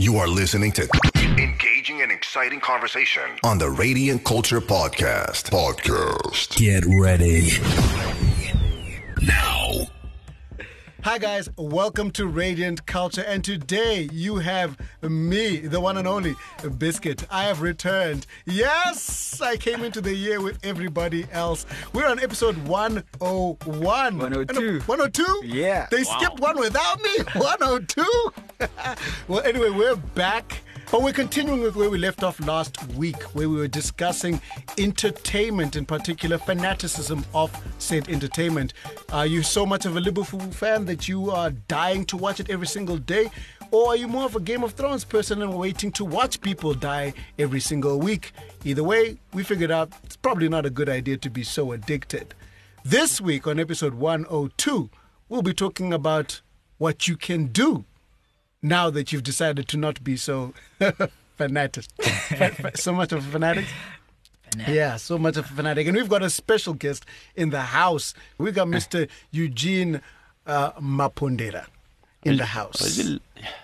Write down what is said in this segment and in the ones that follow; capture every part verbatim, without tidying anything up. You are listening to engaging and exciting conversation on the Radiant Culture Podcast. Podcast. Get ready. Now. Hi guys, welcome to Radiant Culture, and today you have me, the one and only Biscuit. I have returned. Yes, I came into the year with everybody else. We're on episode one oh one. one oh two. one oh two? Yeah. They wow. skipped one without me. one oh two? Well, anyway, we're back. But we're continuing with where we left off last week, where we were discussing entertainment, in particular, fanaticism of said entertainment. Are you so much of a Liverpool fan that you are dying to watch it every single day? Or are you more of a Game of Thrones person and waiting to watch people die every single week? Either way, we figured out it's probably not a good idea to be so addicted. This week on episode one oh two, we'll be talking about what you can do now that you've decided to not be so fanatic, so much of a fanatic. Fanatic. Yeah, so much of a fanatic. And we've got a special guest in the house. We've got Mister Eugene uh, Mapondera in the house.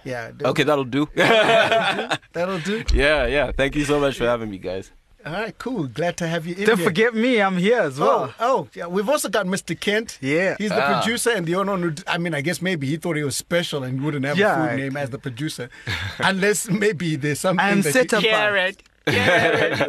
Yeah. Okay, that'll do. That'll do. Yeah, yeah. Thank you so much for having me, guys. All right, cool. Glad to have you in Don't here. forget me. I'm here as well. Oh, oh, yeah. We've also got Mister Kent. Yeah. He's the ah. producer and the owner. Who, I mean, I guess maybe he thought he was special and wouldn't have yeah, a food I, name as the producer. Unless maybe there's something I'm that... I'm set up. Jared. Jared.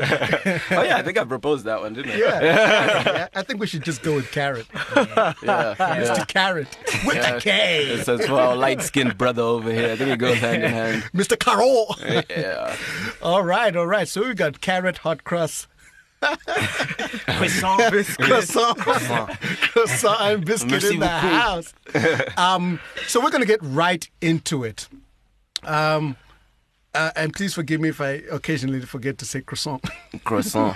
Oh, yeah. I think I proposed that one, didn't I? Yeah. yeah. I think we should just go with Carrot. yeah. yeah. Mister Carrot. With yeah. a K. That's for our light-skinned brother over here. I think he goes hand in hand. Mister Carol. Yeah. All right, all right. So we got carrot, hot crust, croissant, biscuit. croissant, croissant, croissant, and biscuit Merci in the beaucoup. house. Um, so we're going to get right into it. Um, uh, and please forgive me if I occasionally forget to say croissant. Croissant.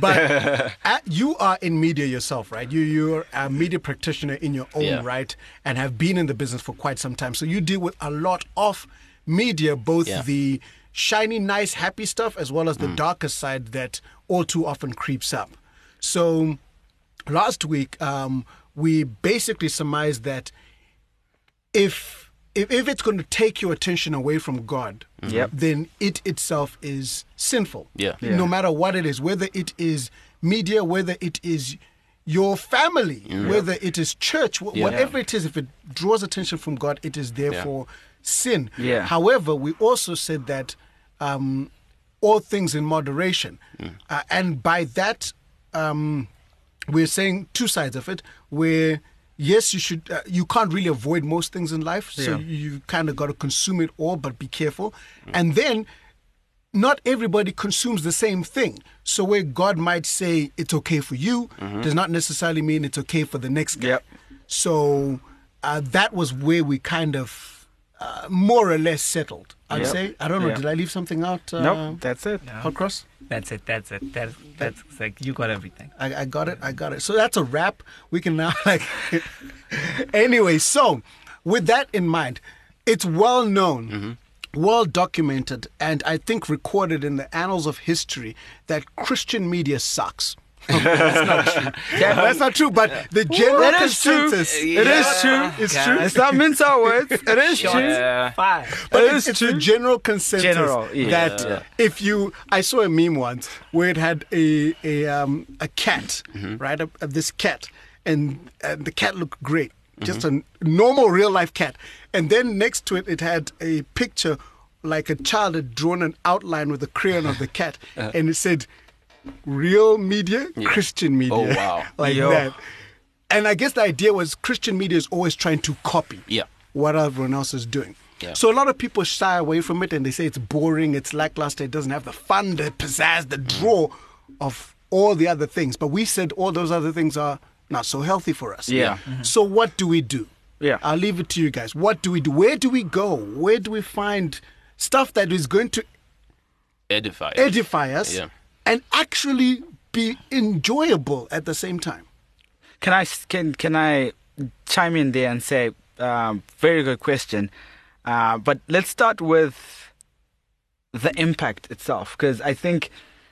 But at, you are in media yourself, right? You you're a media practitioner in your own yeah. right, and have been in the business for quite some time. So you deal with a lot of media, both yeah. the shiny, nice, happy stuff, as well as the mm. darker side that all too often creeps up. So last week, um, we basically surmised that if if, if it's going to take your attention away from God, mm. yep. then it itself is sinful. Yeah. Yeah. No matter what it is, whether it is media, whether it is your family, yeah. whether it is church, wh- yeah. whatever it is, if it draws attention from God, it is therefore yeah. sin. Yeah. However, we also said that um, all things in moderation. Mm. Uh, and by that, um, we're saying two sides of it, where, yes, you should, uh, you can't really avoid most things in life, yeah. so you, you kind of got to consume it all, but be careful. Mm. And then, not everybody consumes the same thing. So where God might say it's okay for you, mm-hmm. does not necessarily mean it's okay for the next guy. Yep. So uh, that was where we kind of Uh, more or less settled, I'd yep. say. I don't know, yep. did I leave something out? Uh, nope, that's it. No. Hot cross? That's it, that's it. That's, that's like, you got everything. I, I got it, I got it. So that's a wrap. We can now, like... Anyway, so, with that in mind, it's well known, mm-hmm. well documented, and I think recorded in the annals of history that Christian media sucks. That's not true. Yeah, that's not true, but yeah. the general consensus. True. It yeah. is true. It's yeah. true. It's not minced words. It is Shots true. Yeah. But it is it's true. The general consensus general. Yeah. that yeah. if you, I saw a meme once where it had a a um a cat, mm-hmm. right? A, a, this cat, and, and the cat looked great, mm-hmm. just a normal real life cat, and then next to it it had a picture like a child had drawn an outline with a crayon of the cat, uh-huh. and it said, real media, yeah. Christian media. Oh, wow. Like Yo. that. And I guess the idea was Christian media is always trying to copy yeah. what everyone else is doing. Yeah. So a lot of people shy away from it and they say it's boring, it's lackluster, it doesn't have the fun, the pizzazz, the draw of all the other things. But we said all those other things are not so healthy for us. Yeah. Mm-hmm. So what do we do? Yeah. I'll leave it to you guys. What do we do? Where do we go? Where do we find stuff that is going to edify us? Edify us. Yeah. And actually be enjoyable at the same time. Can I can can I chime in there and say, um, very good question. Uh, but let's start with the impact itself, because I think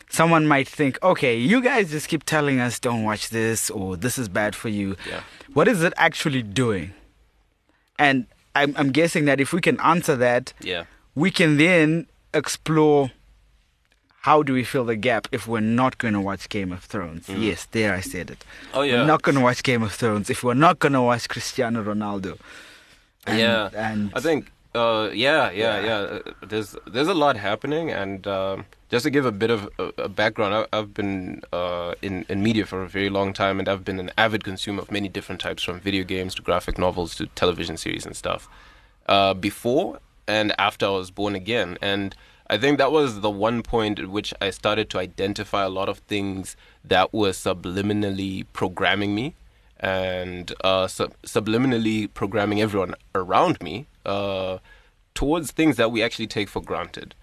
someone might think, okay, you guys just keep telling us don't watch this or this is bad for you. Yeah. What is it actually doing? And I'm, I'm guessing that if we can answer that, yeah. we can then explore how do we fill the gap if we're not going to watch Game of Thrones. Mm. Yes, there I said it. Oh, yeah. We're not going to watch Game of Thrones if we're not going to watch Cristiano Ronaldo. And, yeah, and I think... Uh, yeah, yeah, yeah, yeah. There's there's a lot happening, and uh, just to give a bit of a, a background, I, I've been uh, in in media for a very long time, and I've been an avid consumer of many different types, from video games to graphic novels to television series and stuff. Uh, before and after I was born again, and I think that was the one point at which I started to identify a lot of things that were subliminally programming me, and uh, sub- subliminally programming everyone around me uh, towards things that we actually take for granted.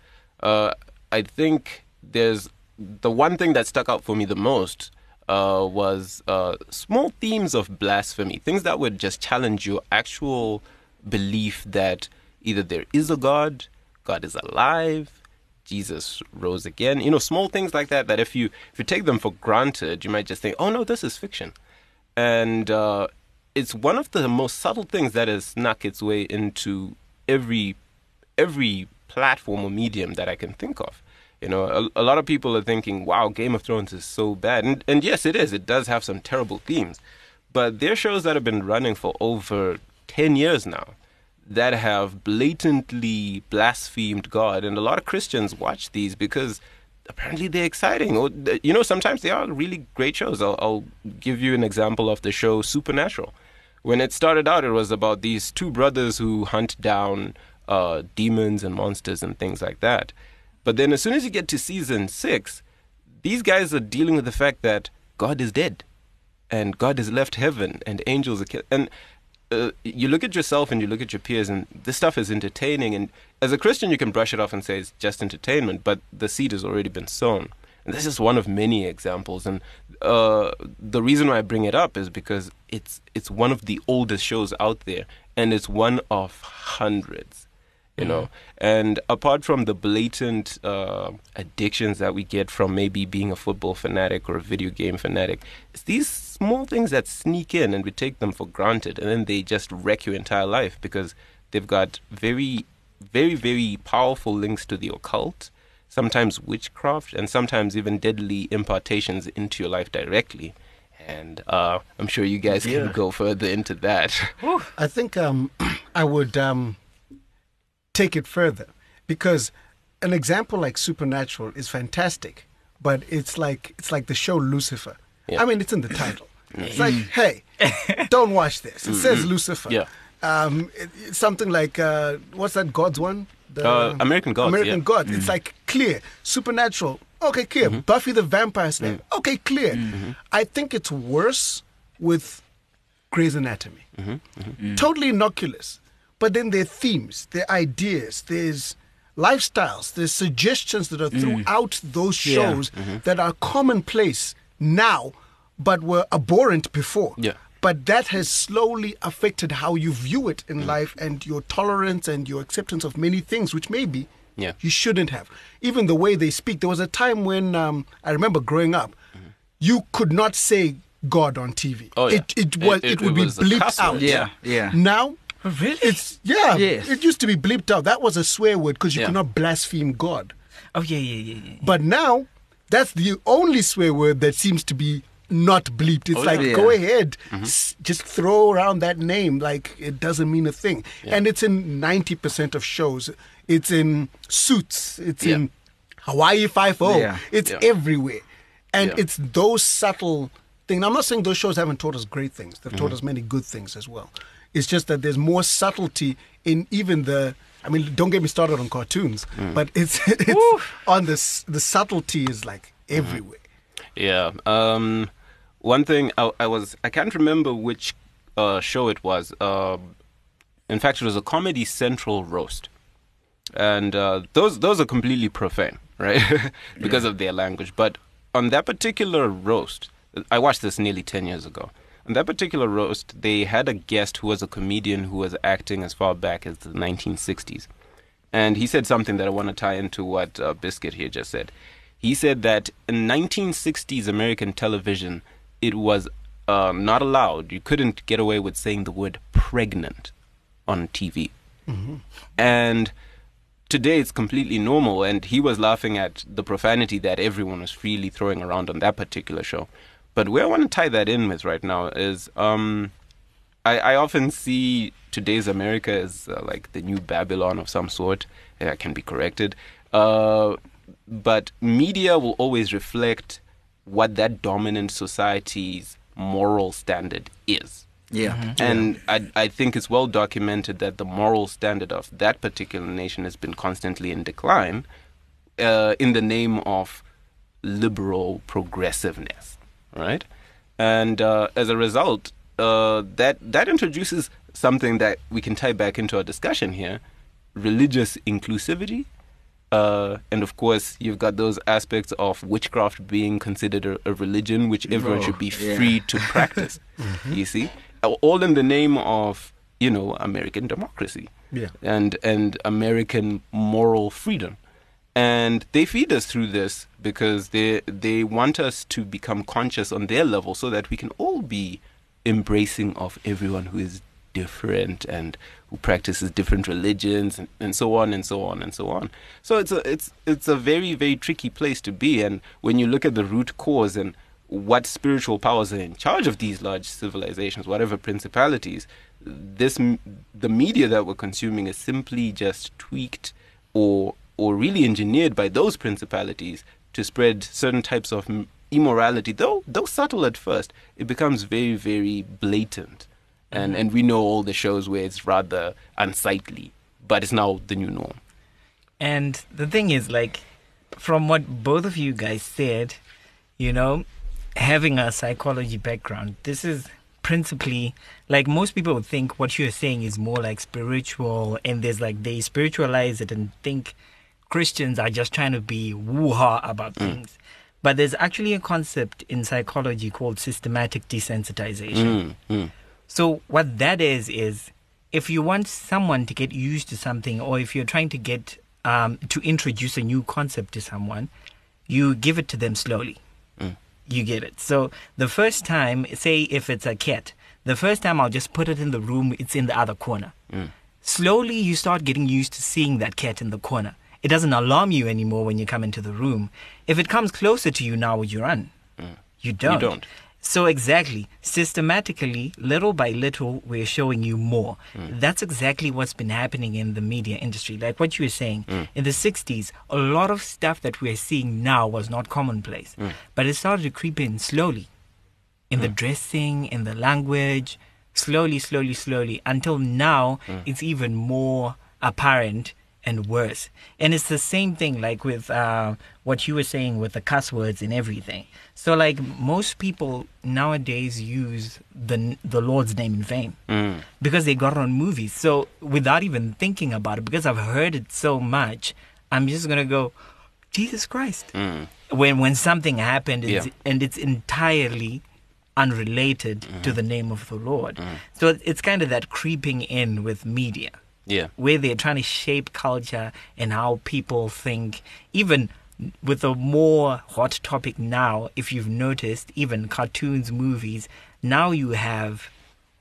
Uh, I think there's the one thing that stuck out for me the most uh, was uh, small themes of blasphemy, things that would just challenge your actual belief that either there is a God, God is alive, Jesus rose again, you know, small things like that, that if you, if you take them for granted, you might just think, oh no, this is fiction. And uh, it's one of the most subtle things that has snuck its way into every every platform or medium that I can think of. You know, a, a lot of people are thinking, wow, Game of Thrones is so bad. And, and yes, it is. It does have some terrible themes. But there are shows that have been running for over ten years now that have blatantly blasphemed God. And a lot of Christians watch these because... apparently they're exciting, or, you know, sometimes they are really great shows. I'll, I'll give you an example of the show Supernatural. When it started out, it was about these two brothers who hunt down uh, demons and monsters and things like that. But then as soon as you get to season six, these guys are dealing with the fact that God is dead and God has left heaven and angels are killed. And uh, you look at yourself and you look at your peers and this stuff is entertaining, and as a Christian, you can brush it off and say it's just entertainment, but the seed has already been sown. And this is one of many examples. And uh, the reason why I bring it up is because it's it's one of the oldest shows out there, and it's one of hundreds, you mm-hmm. know. And apart from the blatant uh, addictions that we get from maybe being a football fanatic or a video game fanatic, it's these small things that sneak in and we take them for granted, and then they just wreck your entire life because they've got very... very, very powerful links to the occult, sometimes witchcraft, and sometimes even deadly impartations into your life directly. And uh, I'm sure you guys yeah. can go further into that. I think um, I would um, take it further, because an example like Supernatural is fantastic, but it's like it's like the show Lucifer. Yeah. I mean, it's in the title. It's like, hey, don't watch this. It says Lucifer. Yeah. Um, it, it's something like uh, what's that God's one? The uh, American Gods. American yeah. Gods. Mm-hmm. It's like clear. Supernatural. Okay, clear. Mm-hmm. Buffy the Vampire Slayer. Mm-hmm. Okay, clear. Mm-hmm. I think it's worse with Grey's Anatomy. Mm-hmm. Mm-hmm. Mm-hmm. Totally innocuous, but then there are themes, there are ideas, there's lifestyles, there's suggestions that are throughout mm-hmm. those shows yeah. mm-hmm. that are commonplace now, but were abhorrent before. Yeah. But that has slowly affected how you view it in mm. life, and your tolerance and your acceptance of many things, which maybe yeah. you shouldn't have. Even the way they speak. There was a time when, um, I remember growing up, mm. you could not say God on T V. Oh, yeah. it, it, was, it, it, it would it was be bleeped out. Yeah, yeah. Now, really? It's, yeah, yes. It used to be bleeped out. That was a swear word because you yeah. could not blaspheme God. Oh, yeah, yeah, yeah, yeah. But now, that's the only swear word that seems to be not bleeped. It's oh, like, yeah. go ahead, mm-hmm. s- just throw around that name. Like, it doesn't mean a thing. Yeah. And it's in ninety percent of shows. It's in Suits. It's yeah. in Hawaii Five-O. Yeah. It's yeah. everywhere. And yeah. it's those subtle things. Now, I'm not saying those shows haven't taught us great things. They've mm-hmm. taught us many good things as well. It's just that there's more subtlety in even the... I mean, don't get me started on cartoons. Mm. But it's, it's on this... The subtlety is, like, everywhere. Yeah. Um... One thing I, I was—I can't remember which uh, show it was. Uh, in fact, it was a Comedy Central roast, and uh, those those are completely profane, right? because yeah. of their language. But on that particular roast, I watched this nearly ten years ago. On that particular roast, they had a guest who was a comedian who was acting as far back as the nineteen sixties, and he said something that I want to tie into what uh, Biscuit here just said. He said that in nineteen sixties American television, it was uh, not allowed. You couldn't get away with saying the word pregnant on T V. Mm-hmm. And today it's completely normal, and he was laughing at the profanity that everyone was freely throwing around on that particular show. But where I want to tie that in with right now is um, I, I often see today's America as uh, like the new Babylon of some sort. I can be corrected. Uh, but media will always reflect what that dominant society's moral standard is. Yeah. Mm-hmm. And I, I think it's well documented that the moral standard of that particular nation has been constantly in decline uh, in the name of liberal progressiveness, right? And uh, as a result, uh, that, that introduces something that we can tie back into our discussion here, religious inclusivity. Uh, and of course, you've got those aspects of witchcraft being considered a, a religion, which everyone oh, should be yeah. free to practice, mm-hmm. you see? All in the name of, you know, American democracy yeah. and, and American moral freedom. And they feed us through this because they, they want us to become conscious on their level so that we can all be embracing of everyone who is different and who practices different religions and, and so on and so on and so on. So it's a, it's, it's a very, very tricky place to be. And when you look at the root cause and what spiritual powers are in charge of these large civilizations, whatever principalities, this the media that we're consuming is simply just tweaked or or really engineered by those principalities to spread certain types of immorality, though though subtle at first. It becomes very, very blatant, and and we know all the shows where it's rather unsightly, but it's now the new norm. And the thing is, like, from what both of you guys said, you know, having a psychology background, this is principally, like, most people would think what you're saying is more like spiritual, and there's like they spiritualize it and think Christians are just trying to be woo-ha about mm. things. But there's actually a concept in psychology called systematic desensitization. Mm. Mm. So what that is, is if you want someone to get used to something, or if you're trying to get um, to introduce a new concept to someone, you give it to them slowly. Mm. You get it. So the first time, say if it's a cat, the first time I'll just put it in the room, it's in the other corner. Mm. Slowly you start getting used to seeing that cat in the corner. It doesn't alarm you anymore when you come into the room. If it comes closer to you now, would you run? Mm. You don't. You don't. So exactly, systematically, little by little, we're showing you more. Mm. That's exactly what's been happening in the media industry. Like what you were saying, mm. in the sixties, a lot of stuff that we're seeing now was not commonplace. Mm. But it started to creep in slowly, in mm. the dressing, in the language, slowly, slowly, slowly, until now mm. it's even more apparent and worse. And it's the same thing, like with uh, what you were saying with the cuss words and everything. So, like, most people nowadays use the the Lord's name in vain mm. because they got it on movies. So without even thinking about it, because I've heard it so much, I'm just gonna go, Jesus Christ. Mm. When when something happened, it's, yeah. and it's entirely unrelated mm. to the name of the Lord. Mm. So it's kind of that creeping in with media. Yeah, where they're trying to shape culture and how people think. Even with a more hot topic now, if you've noticed, even cartoons, movies, now you have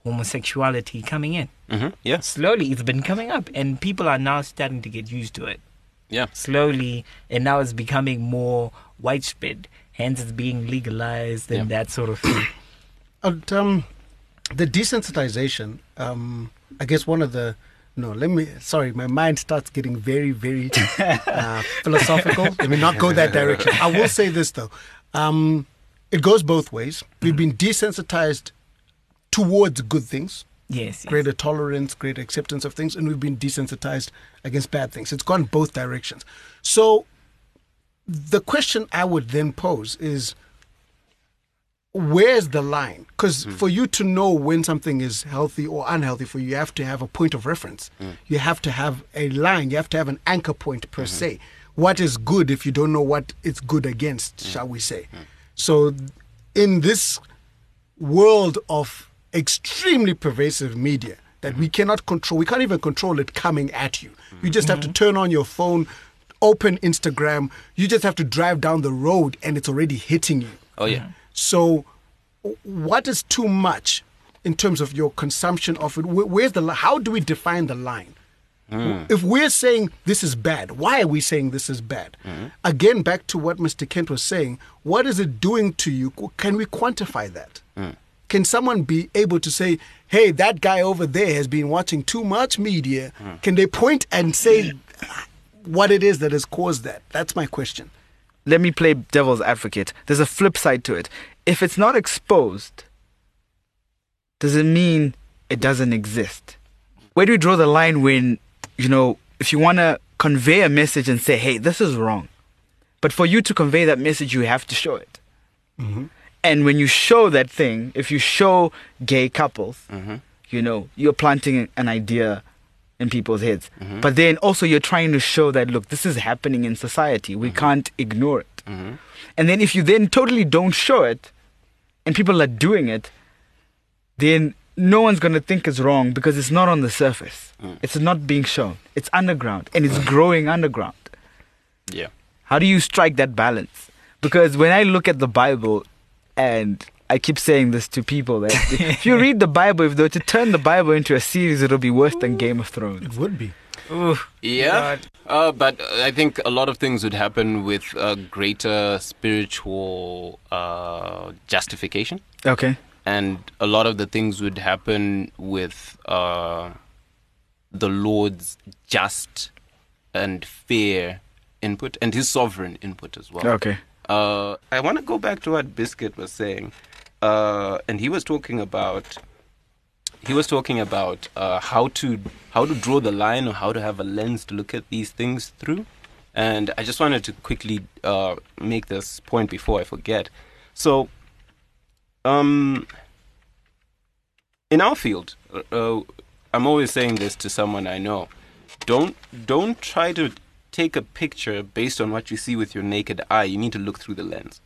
homosexuality coming in. Mm-hmm. Yeah, slowly it's been coming up, and people are now starting to get used to it. Yeah, slowly, and now it's becoming more widespread. Hence, it's being legalized and yeah. that sort of thing. And um, the desensitization, um, I guess one of the No, let me, sorry, my mind starts getting very, very uh, philosophical. Let me not go that direction. I will say this, though. Um, it goes both ways. We've been desensitized towards good things. Yes. Greater yes. tolerance, greater acceptance of things. And we've been desensitized against bad things. It's gone both directions. So the question I would then pose is, where's the line? Because mm. for you to know when something is healthy or unhealthy for you, you have to have a point of reference. Mm. You have to have a line. You have to have an anchor point per mm-hmm. se. What is good if you don't know what it's good against, mm. shall we say? Mm. So in this world of extremely pervasive media that mm-hmm. we cannot control, we can't even control it coming at you. Mm-hmm. You just have to turn on your phone, open Instagram. You just have to drive down the road and it's already hitting you. Oh, yeah. Mm-hmm. So what is too much in terms of your consumption of it? Where's the, how do we define the line? Mm. If we're saying this is bad, why are we saying this is bad? Mm. Again, back to what Mister Kent was saying, what is it doing to you? Can we quantify that? Mm. Can someone be able to say, hey, that guy over there has been watching too much media? Mm. Can they point and say what it is that has caused that? That's my question. Let me play devil's advocate. There's a flip side to it. If it's not exposed, does it mean it doesn't exist? Where do we draw the line when, you know, if you want to convey a message and say, hey, this is wrong. But for you to convey that message, you have to show it. Mm-hmm. And when you show that thing, if you show gay couples, mm-hmm. you know, you're planting an idea in people's heads. Mm-hmm. But then also you're trying to show that, look, this is happening in society. We mm-hmm. can't ignore it. Mm-hmm. And then if you then totally don't show it and people are doing it, then no one's going to think it's wrong because it's not on the surface. Mm. It's not being shown. It's underground and it's growing underground. Yeah. How do you strike that balance? Because when I look at the Bible, and I keep saying this to people, that if you read the Bible, if they were to turn the Bible into a series, it'll be worse than Game of Thrones. It would be. Ooh, yeah. Uh, but I think a lot of things would happen with a greater spiritual uh, justification. Okay. And a lot of the things would happen with uh, the Lord's just and fair input and his sovereign input as well. Okay. Uh, I want to go back to what Biscuit was saying, uh, and he was talking about he was talking about uh, how to how to draw the line or how to have a lens to look at these things through. And I just wanted to quickly uh, make this point before I forget. So, um, in our field, uh, I'm always saying this to someone I know: don't don't try to take a picture based on what you see with your naked eye. You need to look through the lens.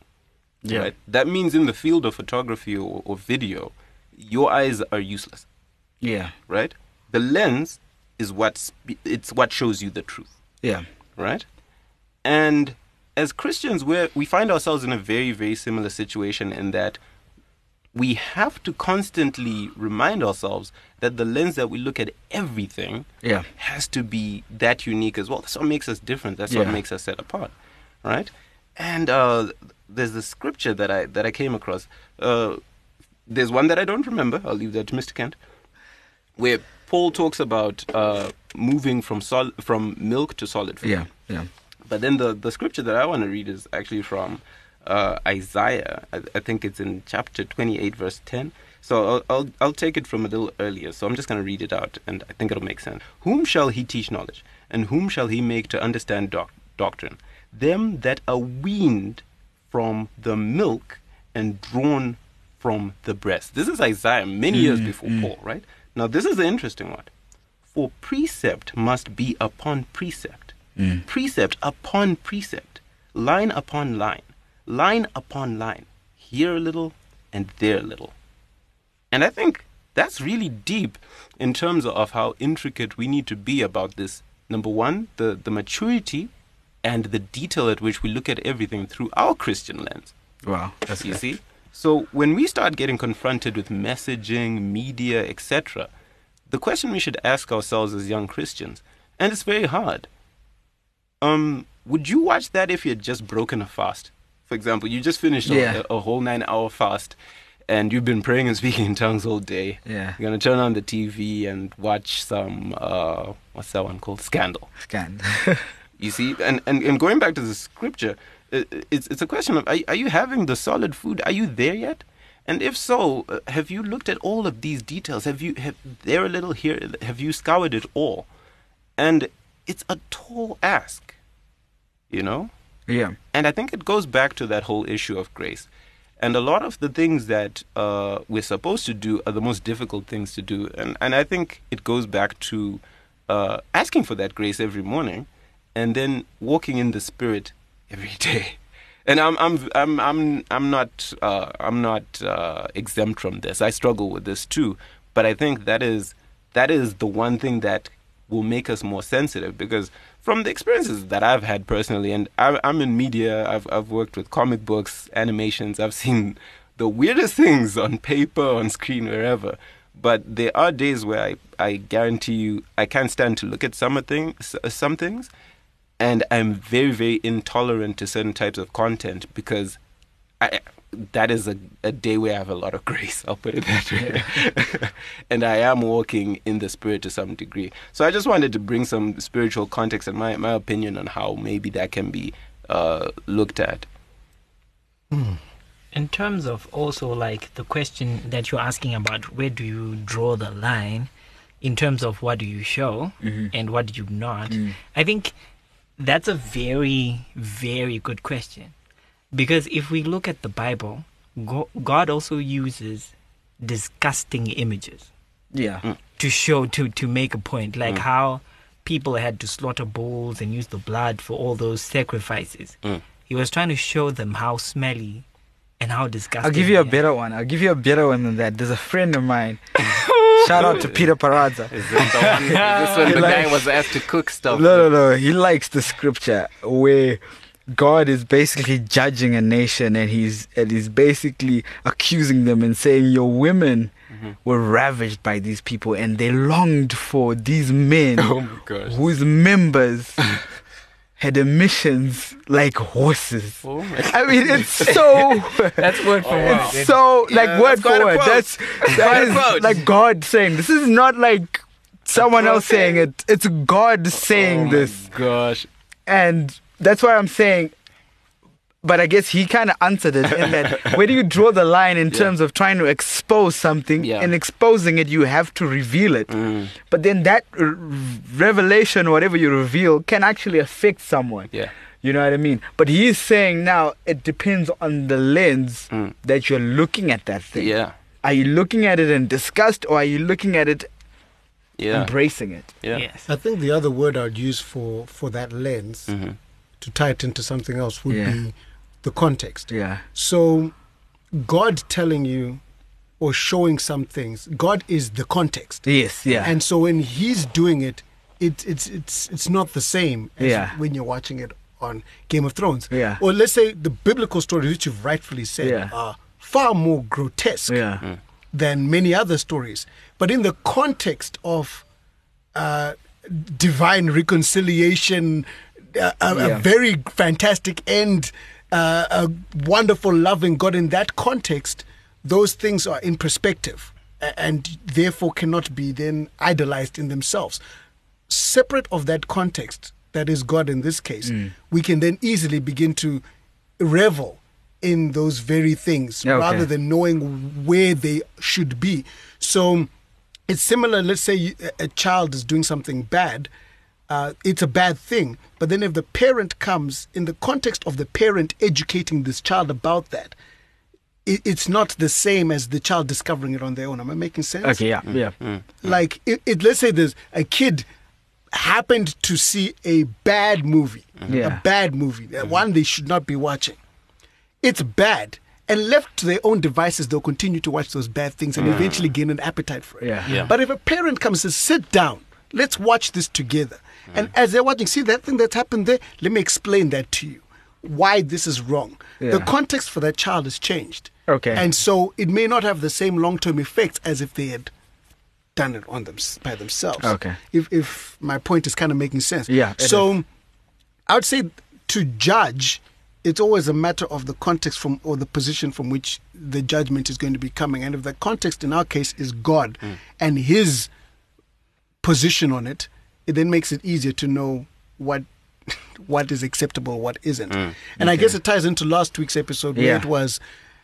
Yeah. Right? That means in the field of photography or, or video, your eyes are useless. Yeah. Right? The lens is what it's what shows you the truth. Yeah. Right? And as Christians, we're, we find ourselves in a very, very similar situation in that we have to constantly remind ourselves that the lens that we look at everything yeah. has to be that unique as well. That's what makes us different. That's yeah. what makes us set apart, right? And uh, there's the scripture that I that I came across. Uh, there's one that I don't remember. I'll leave that to Mister Kent, where Paul talks about uh, moving from sol- from milk to solid food. Yeah, yeah. But then the, the scripture that I want to read is actually from Uh, Isaiah, I, I think it's in chapter twenty-eight, verse ten. So I'll, I'll I'll take it from a little earlier. So I'm just going to read it out, and I think it'll make sense. Whom shall he teach knowledge, and whom shall he make to understand doc- doctrine? Them that are weaned from the milk and drawn from the breast. This is Isaiah many mm, years before mm. Paul, right? Now this is the interesting one. For precept must be upon precept, mm. precept upon precept, line upon line. Line upon line, here a little and there a little. And I think that's really deep in terms of how intricate we need to be about this. Number one, the, the maturity and the detail at which we look at everything through our Christian lens. Wow, that's You good. See? So when we start getting confronted with messaging, media, et cetera, the question we should ask ourselves as young Christians, and it's very hard, um, would you watch that if you had just broken a fast? For example, you just finished yeah. a, a whole nine-hour fast, and you've been praying and speaking in tongues all day. Yeah. You're gonna turn on the T V and watch some uh, what's that one called? Scandal. Scandal. You see, and, and and going back to the scripture, it, it's it's a question of are, are you having the solid food? Are you there yet? And if so, have you looked at all of these details? Have you have there a little here? Have you scoured it all? And it's a tall ask, you know. Yeah. And I think it goes back to that whole issue of grace. And a lot of the things that uh, we're supposed to do are the most difficult things to do. And, and I think it goes back to uh, asking for that grace every morning and then walking in the Spirit every day. And I'm I'm I'm I'm I'm not uh, I'm not uh, exempt from this. I struggle with this too. But I think that is that is the one thing that will make us more sensitive, because from the experiences that I've had personally, and I, I'm in media, I've I've worked with comic books, animations, I've seen the weirdest things on paper, on screen, wherever. But there are days where I, I guarantee you I can't stand to look at some, thing, some things, and I'm very, very intolerant to certain types of content because I, that is a, a day where I have a lot of grace, I'll put it that way. Yeah. And I am walking in the spirit to some degree. So I just wanted to bring some spiritual context and my, my opinion on how maybe that can be uh, looked at. Mm. In terms of also like the question that you're asking about where do you draw the line in terms of what do you show mm-hmm. and what do you not, mm. I think that's a very, very good question. Because if we look at the Bible, God also uses disgusting images yeah. mm. to show, to, to make a point, like mm. how people had to slaughter bulls and use the blood for all those sacrifices. Mm. He was trying to show them how smelly and how disgusting. I'll give you a better one. I'll give you a better one than that. There's a friend of mine. Shout out to Peter Paraza. Is this the one? Is this when the like, guy was asked to cook stuff? No, no, no. He likes the scripture where God is basically judging a nation, and he's and he's basically accusing them and saying your women mm-hmm. were ravaged by these people, and they longed for these men oh my gosh. whose members. had emissions like horses. Oh my I mean, it's so... that's word for oh, word. It's so, like, yeah, word for word. That's, that is like God saying, this is not like someone else saying it. It's God saying oh this. Gosh. And that's why I'm saying, but I guess he kind of answered it in that, where do you draw the line in yeah. terms of trying to expose something? Yeah. And exposing it, you have to reveal it. Mm. But then that r- revelation, whatever you reveal, can actually affect someone. Yeah. You know what I mean? But he's saying now it depends on the lens mm. that you're looking at that thing. Yeah. Are you looking at it in disgust, or are you looking at it yeah. embracing it? Yeah. Yes. I think the other word I'd use for, for that lens mm-hmm. to tie it into something else would yeah. be the context. Yeah. So God telling you or showing some things, God is the context. Yes, yeah. And so when he's doing it, it it's it's it's not the same as yeah. when you're watching it on Game of Thrones. Yeah. Or let's say the biblical stories, which you've rightfully said, yeah. are far more grotesque yeah. mm. than many other stories. But in the context of uh, divine reconciliation, uh, a, yeah. a very fantastic end, Uh, a wonderful, loving God, in that context, those things are in perspective and therefore cannot be then idolized in themselves. Separate of that context, that is God in this case, mm. we can then easily begin to revel in those very things okay. rather than knowing where they should be. So it's similar, let's say a child is doing something bad. Uh, it's a bad thing. But then if the parent comes, in the context of the parent educating this child about that, it, it's not the same as the child discovering it on their own. Am I making sense? Okay, yeah. Mm, yeah. Mm, like, it, it, let's say there's a kid happened to see a bad movie, mm-hmm. yeah. a bad movie, mm-hmm. one they should not be watching. It's bad. And left to their own devices, they'll continue to watch those bad things and mm. eventually gain an appetite for it. Yeah. Yeah. But if a parent comes and says, sit down, let's watch this together. Mm. And as they're watching, see that thing that's happened there? Let me explain that to you, why this is wrong. Yeah. The context for that child has changed. Okay. And so it may not have the same long-term effects as if they had done it on them by themselves. Okay. If, if my point is kind of making sense. Yeah. So is. I would say to judge, it's always a matter of the context from or the position from which the judgment is going to be coming. And if the context in our case is God mm. and his position on it, it then makes it easier to know what what is acceptable, what isn't. Mm, and okay. I guess it ties into last week's episode where yeah. it was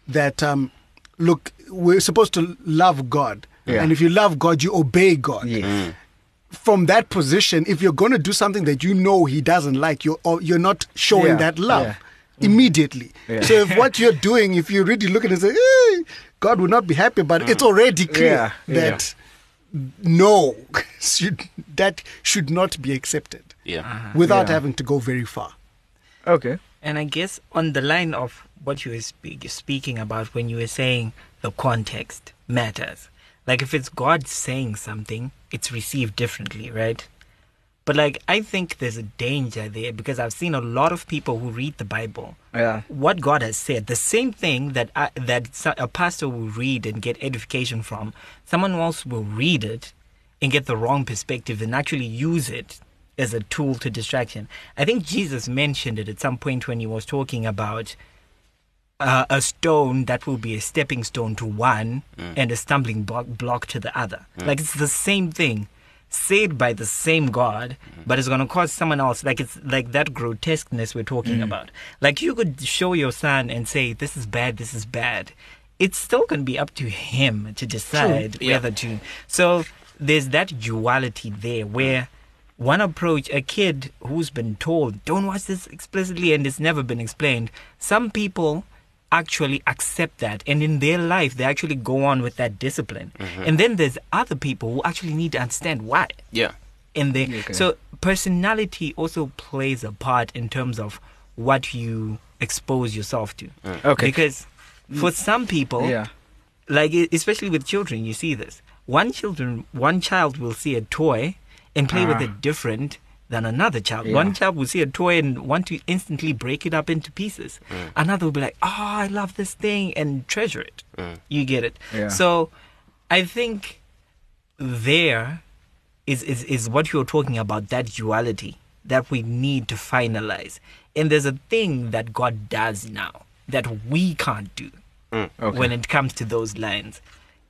that, um, look, we're supposed to love God. Yeah. And if you love God, you obey God. Yes. Mm. From that position, if you're going to do something that you know he doesn't like, you're, you're not showing yeah. that love yeah. immediately. Yeah. So if what you're doing, if you really look at it and say, eh, God would not be happy, but mm. it's already clear yeah. that... Yeah. No, should, that should not be accepted yeah. uh, without yeah. having to go very far. Okay. And I guess on the line of what you were speak, speaking about when you were saying the context matters. Like if it's God saying something, it's received differently, right? But like, I think there's a danger there because I've seen a lot of people who read the Bible. Yeah. What God has said, the same thing that I, that a pastor will read and get edification from, someone else will read it and get the wrong perspective and actually use it as a tool to distraction. I think Jesus mentioned it at some point when he was talking about uh, a stone that will be a stepping stone to one mm. and a stumbling block, block to the other. Mm. Like, it's the same thing. Said by the same God, mm-hmm. but it's going to cause someone else, like it's like that grotesqueness we're talking mm-hmm. about. Like, you could show your son and say, this is bad, this is bad. It's still going to be up to him to decide yeah. whether to. So there's that duality there where one approach, a kid who's been told, don't watch this explicitly and it's never been explained. Some people actually accept that, and in their life they actually go on with that discipline, mm-hmm. and then there's other people who actually need to understand why. Yeah. And they okay. so personality also plays a part in terms of what you expose yourself to. Mm. Okay. Because for some people, yeah, like especially with children, you see this. One children, one child will see a toy and play ah. with it different than another child. Yeah. One child will see a toy and want to instantly break it up into pieces. Mm. Another will be like, oh, I love this thing, and treasure it. Mm. You get it. Yeah. So I think there is, is, is what you're talking about, that duality that we need to finalize. And there's a thing that God does now that we can't do mm. okay. when it comes to those lines,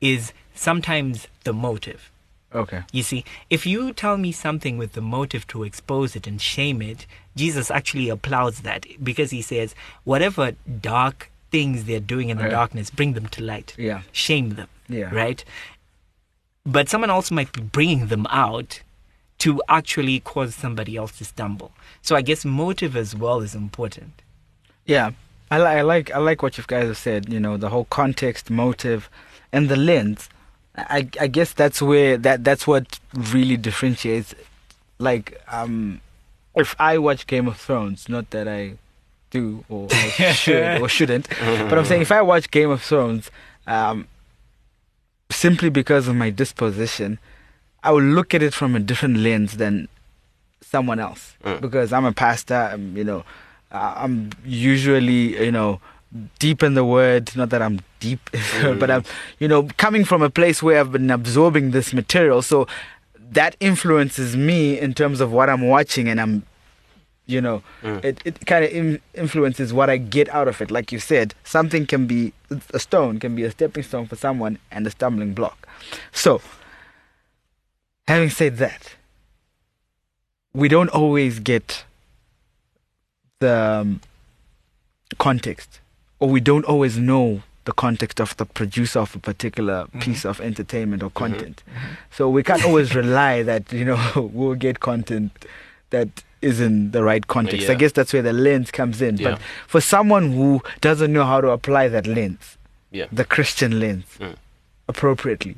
is sometimes the motive. Okay. You see, if you tell me something with the motive to expose it and shame it, Jesus actually applauds that because he says, whatever dark things they're doing in the yeah. darkness, bring them to light. Yeah. Shame them. Yeah. Right? But someone else might be bringing them out to actually cause somebody else to stumble. So I guess motive as well is important. Yeah. I, li- I like I like what you guys have said, you know, the whole context, motive, and the lens. I, I guess that's where that that's what really differentiates. Like, um, if I watch Game of Thrones, not that I do or, or should or shouldn't, but I'm saying if I watch Game of Thrones, um, simply because of my disposition, I will look at it from a different lens than someone else mm. because I'm a pastor. I'm, you know, I'm usually you know. deep in the word, not that I'm deep mm. but I'm you know coming from a place where I've been absorbing this material, so that influences me in terms of what I'm watching, and I'm you know mm. it, it kind of in- influences what I get out of it. Like you said, something can be a stone, can be a stepping stone for someone and a stumbling block. So having said that, we don't always get the um, context, or we don't always know the context of the producer of a particular mm-hmm. piece of entertainment or content. Mm-hmm. So we can't always rely that, you know, we'll get content that is in the right context. Yeah. I guess that's where the lens comes in. Yeah. But for someone who doesn't know how to apply that lens, yeah. the Christian lens, mm. appropriately,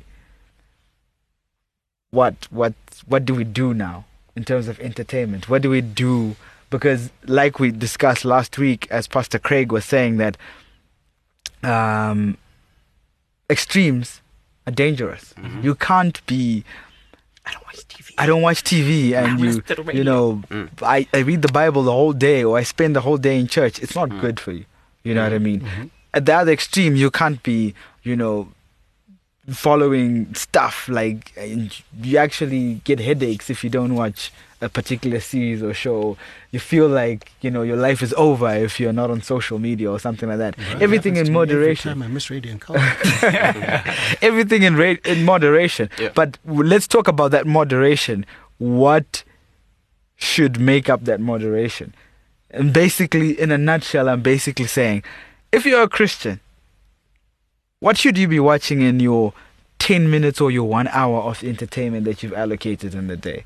what what what do we do now in terms of entertainment? What do we do? Because like we discussed last week, as Pastor Craig was saying, that um, extremes are dangerous. Mm-hmm. You can't be, I don't watch T V. I don't watch T V and you, you know, mm. I, I read the Bible the whole day, or I spend the whole day in church. It's not mm. good for you. You know mm. what I mean? Mm-hmm. At the other extreme, you can't be, you know, following stuff like, and you actually get headaches if you don't watch a particular series or show. You feel like, you know, your life is over if you're not on social media or something like that. Well, everything in moderation. Every time I miss Radiant Culture. Everything in ra- in moderation. Yeah. But let's talk about that moderation. What should make up that moderation? And basically, in a nutshell, I'm basically saying, if you're a Christian, what should you be watching in your ten minutes or your one hour of entertainment that you've allocated in the day?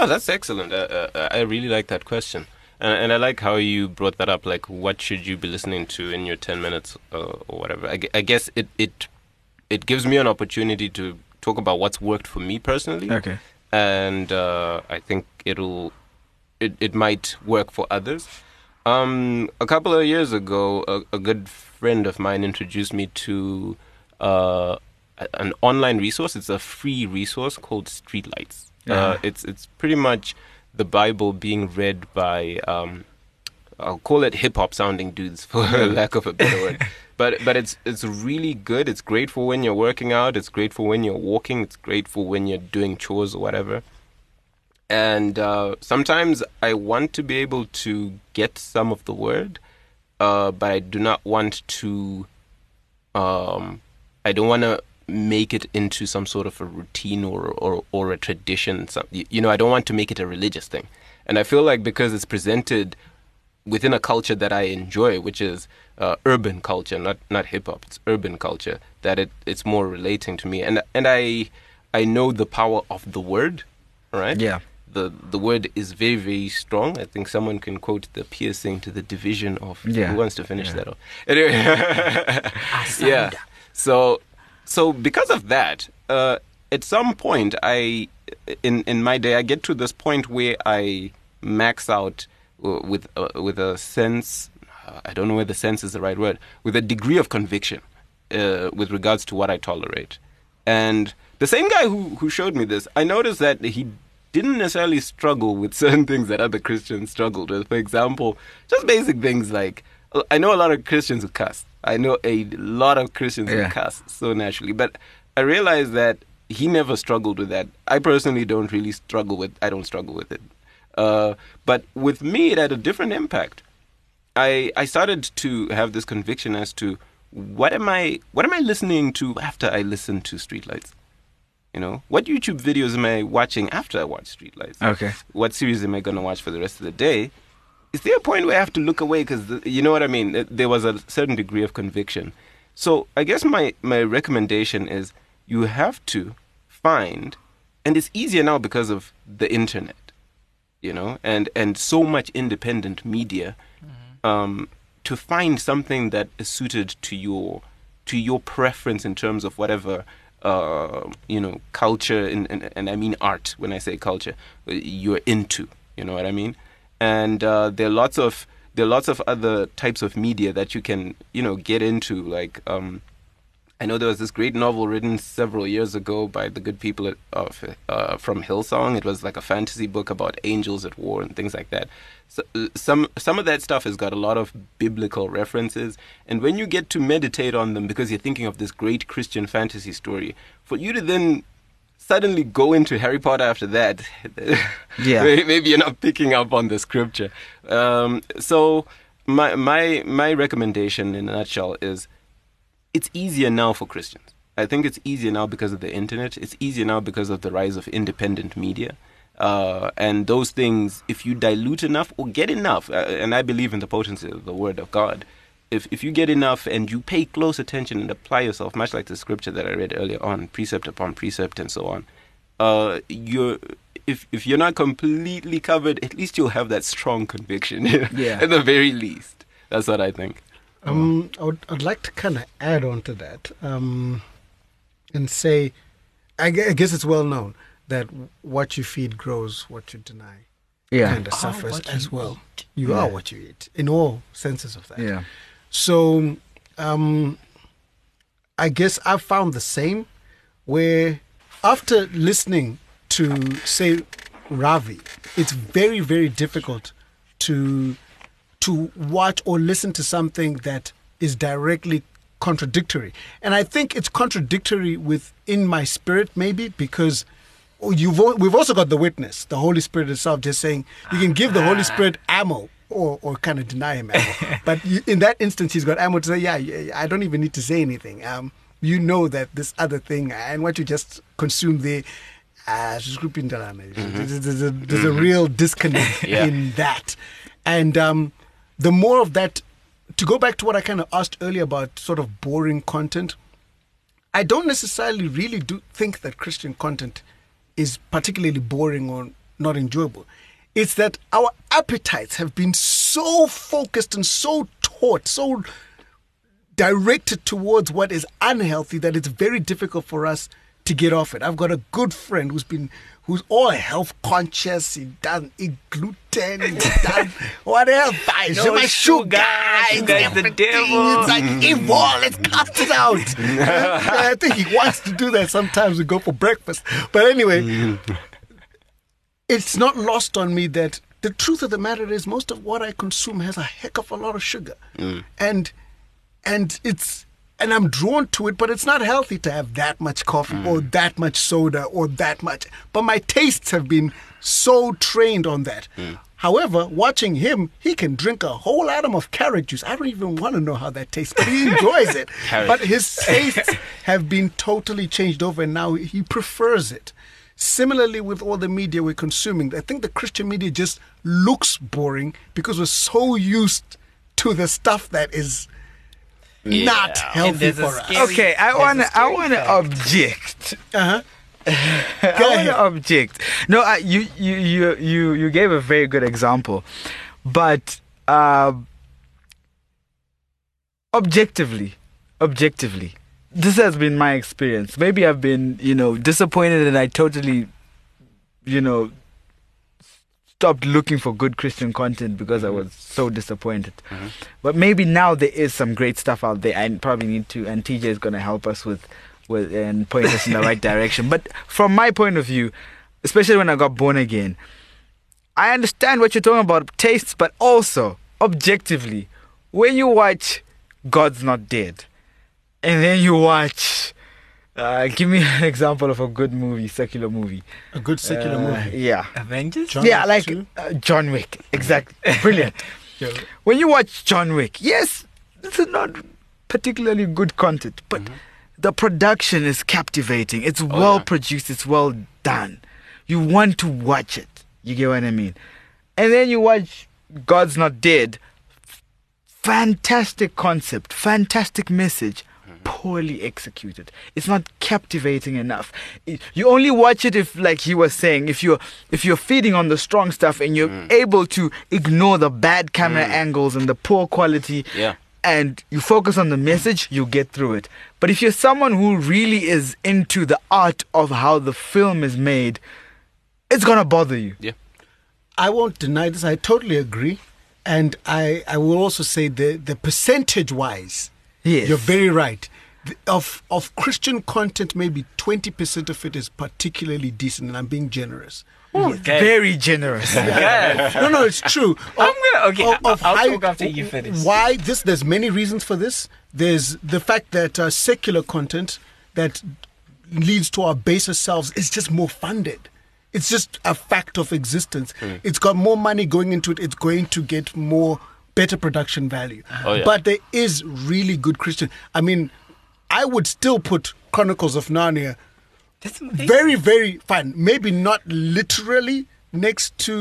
Oh, that's excellent. Uh, uh, I really like that question. And, and I like how you brought that up, like what should you be listening to in your ten minutes uh, or whatever. I, I guess it, it it gives me an opportunity to talk about what's worked for me personally. Okay. And uh, I think it'll it, it might work for others. Um, a couple of years ago, a, a good friend of mine introduced me to uh, an online resource. It's a free resource called Streetlights. Yeah. Uh, it's it's pretty much the Bible being read by um, I'll call it hip hop sounding dudes for lack of a better word. But but it's it's really good. It's great for when you're working out. It's great for when you're walking. It's great for when you're doing chores or whatever. And uh, sometimes I want to be able to get some of the word, uh, but I do not want to. Um, I don't want to make it into some sort of a routine or or, or a tradition. Some, you know, I don't want to make it a religious thing. And I feel like because it's presented within a culture that I enjoy, which is uh, urban culture, not not hip hop. It's urban culture that it it's more relating to me. And and I I know the power of the word. Right? Yeah. The the word is very, very strong. I think someone can quote the piercing to the division of yeah. who wants to finish yeah. that off. Anyway. yeah. So so because of that, uh, at some point I in in my day I get to this point where I max out uh, with uh, with a sense uh, I don't know whether sense is the right word, with a degree of conviction uh, with regards to what I tolerate. And the same guy who, who showed me this, I noticed that he didn't necessarily struggle with certain things that other Christians struggled with. For example, just basic things like, I know a lot of Christians who cuss. I know a lot of Christians yeah. who cuss so naturally. But I realized that he never struggled with that. I personally don't really struggle with, I don't struggle with it. Uh, but with me, it had a different impact. I I started to have this conviction as to, what am I, what am I listening to after I listen to Streetlights? You know, what YouTube videos am I watching after I watch Streetlights? Okay. What series am I going to watch for the rest of the day? Is there a point where I have to look away? Because, you know what I mean? There was a certain degree of conviction. So I guess my, my recommendation is you have to find, and it's easier now because of the internet, you know, and, and so much independent media, mm-hmm. um, to find something that is suited to your, to your preference in terms of whatever... Uh, you know, culture, and, and, and I mean art when I say culture, you're into, you know what I mean? And uh, there are lots of there are lots of other types of media that you can, you know, get into. Like, um, I know there was this great novel written several years ago by the good people at, of, uh, from Hillsong. It was like a fantasy book about angels at war and things like that. So, some some of that stuff has got a lot of biblical references, and when you get to meditate on them because you're thinking of this great Christian fantasy story, for you to then suddenly go into Harry Potter after that, yeah, maybe you're not picking up on the scripture. Um, so my my my recommendation in a nutshell is, it's easier now for Christians. I think it's easier now because of the internet. It's easier now because of the rise of independent media. Uh, and those things, if you dilute enough or get enough, uh, and I believe in the potency of the word of God, if if you get enough and you pay close attention and apply yourself, much like the scripture that I read earlier on, precept upon precept and so on, uh, you're if if you're not completely covered, at least you'll have that strong conviction. Yeah. At the very least, that's what I think. Um, I would I'd like to kind of add on to that, um, and say, I guess it's well known that what you feed grows, what you deny yeah. kind of suffers as well. Eat. You yeah. are what you eat, in all senses of that. Yeah. So um, I guess I've found the same, where after listening to, say, Ravi, it's very, very difficult to to watch or listen to something that is directly contradictory. And I think it's contradictory within my spirit, maybe, because... You've, we've also got the witness, the Holy Spirit itself, just saying you can give the Holy Spirit ammo or, or kind of deny him ammo. But you, in that instance, he's got ammo to say, yeah, yeah, I don't even need to say anything. Um, you know that this other thing and what you just consumed there, uh, mm-hmm. there's, a, there's a real disconnect yeah. in that. And um, the more of that, to go back to what I kind of asked earlier about sort of boring content, I don't necessarily really do think that Christian content is particularly boring or not enjoyable. It's that our appetites have been so focused and so taught, so directed towards what is unhealthy that it's very difficult for us to get off it. I've got a good friend who's been, who's all health conscious. He doesn't eat gluten. He doesn't whatever. No sugar. Sugar. Sugar is the devil. It's like evil. Let's cut it out. I think he wants to do that sometimes. We go for breakfast, but anyway, it's not lost on me that the truth of the matter is most of what I consume has a heck of a lot of sugar. Mm. And and it's and I'm drawn to it, but it's not healthy to have that much coffee mm. or that much soda or that much. But my tastes have been so trained on that. Mm. However, watching him, he can drink a whole atom of carrot juice. I don't even want to know how that tastes, but he enjoys it. But his tastes have been totally changed over, and now he prefers it. Similarly, with all the media we're consuming, I think the Christian media just looks boring because we're so used to the stuff that is yeah. not healthy for us. Scary, okay, I want to I want to object. Uh-huh. I want to object. No, I, you, you you you you gave a very good example, but uh, objectively, objectively. This has been my experience. Maybe I've been, you know, disappointed and I totally, you know, stopped looking for good Christian content because mm-hmm. I was so disappointed. Mm-hmm. But maybe now there is some great stuff out there. I probably need to, and T J is going to help us with, with and point us in the right direction. But from my point of view, especially when I got born again, I understand what you're talking about, tastes, but also, objectively, when you watch God's Not Dead, and then you watch, uh, give me an example of a good movie, secular movie. A good secular uh, movie? Yeah. Avengers? John yeah, Wick like uh, John Wick. Exactly. Brilliant. Yeah. When you watch John Wick, yes, this is not particularly good content, but mm-hmm. the production is captivating. It's oh, well yeah. produced. It's well done. You want to watch it. You get what I mean? And then you watch God's Not Dead. Fantastic concept. Fantastic message. Poorly executed. It's not captivating enough. It, you only watch it if, like he was saying, if you're if you're feeding on the strong stuff and you're mm. able to ignore the bad camera mm. angles and the poor quality, yeah. and you focus on the message, you get through it. But if you're someone who really is into the art of how the film is made, it's gonna bother you. Yeah, I won't deny this. I totally agree, and I I will also say the the percentage wise. Yes. You're very right. Of of Christian content, maybe twenty percent of it is particularly decent, and I'm being generous. Oh, okay. Very generous. Yes. No, no, it's true. Of, I'm gonna, okay, of, of I'll high, talk after you finish. Why this? There's many reasons for this. There's the fact that uh, secular content that leads to our baser selves is just more funded. It's just a fact of existence. Mm. It's got more money going into it. It's going to get more... better production value. Oh, yeah. But there is really good Christian. I mean, I would still put Chronicles of Narnia very, very fine. Maybe not literally next to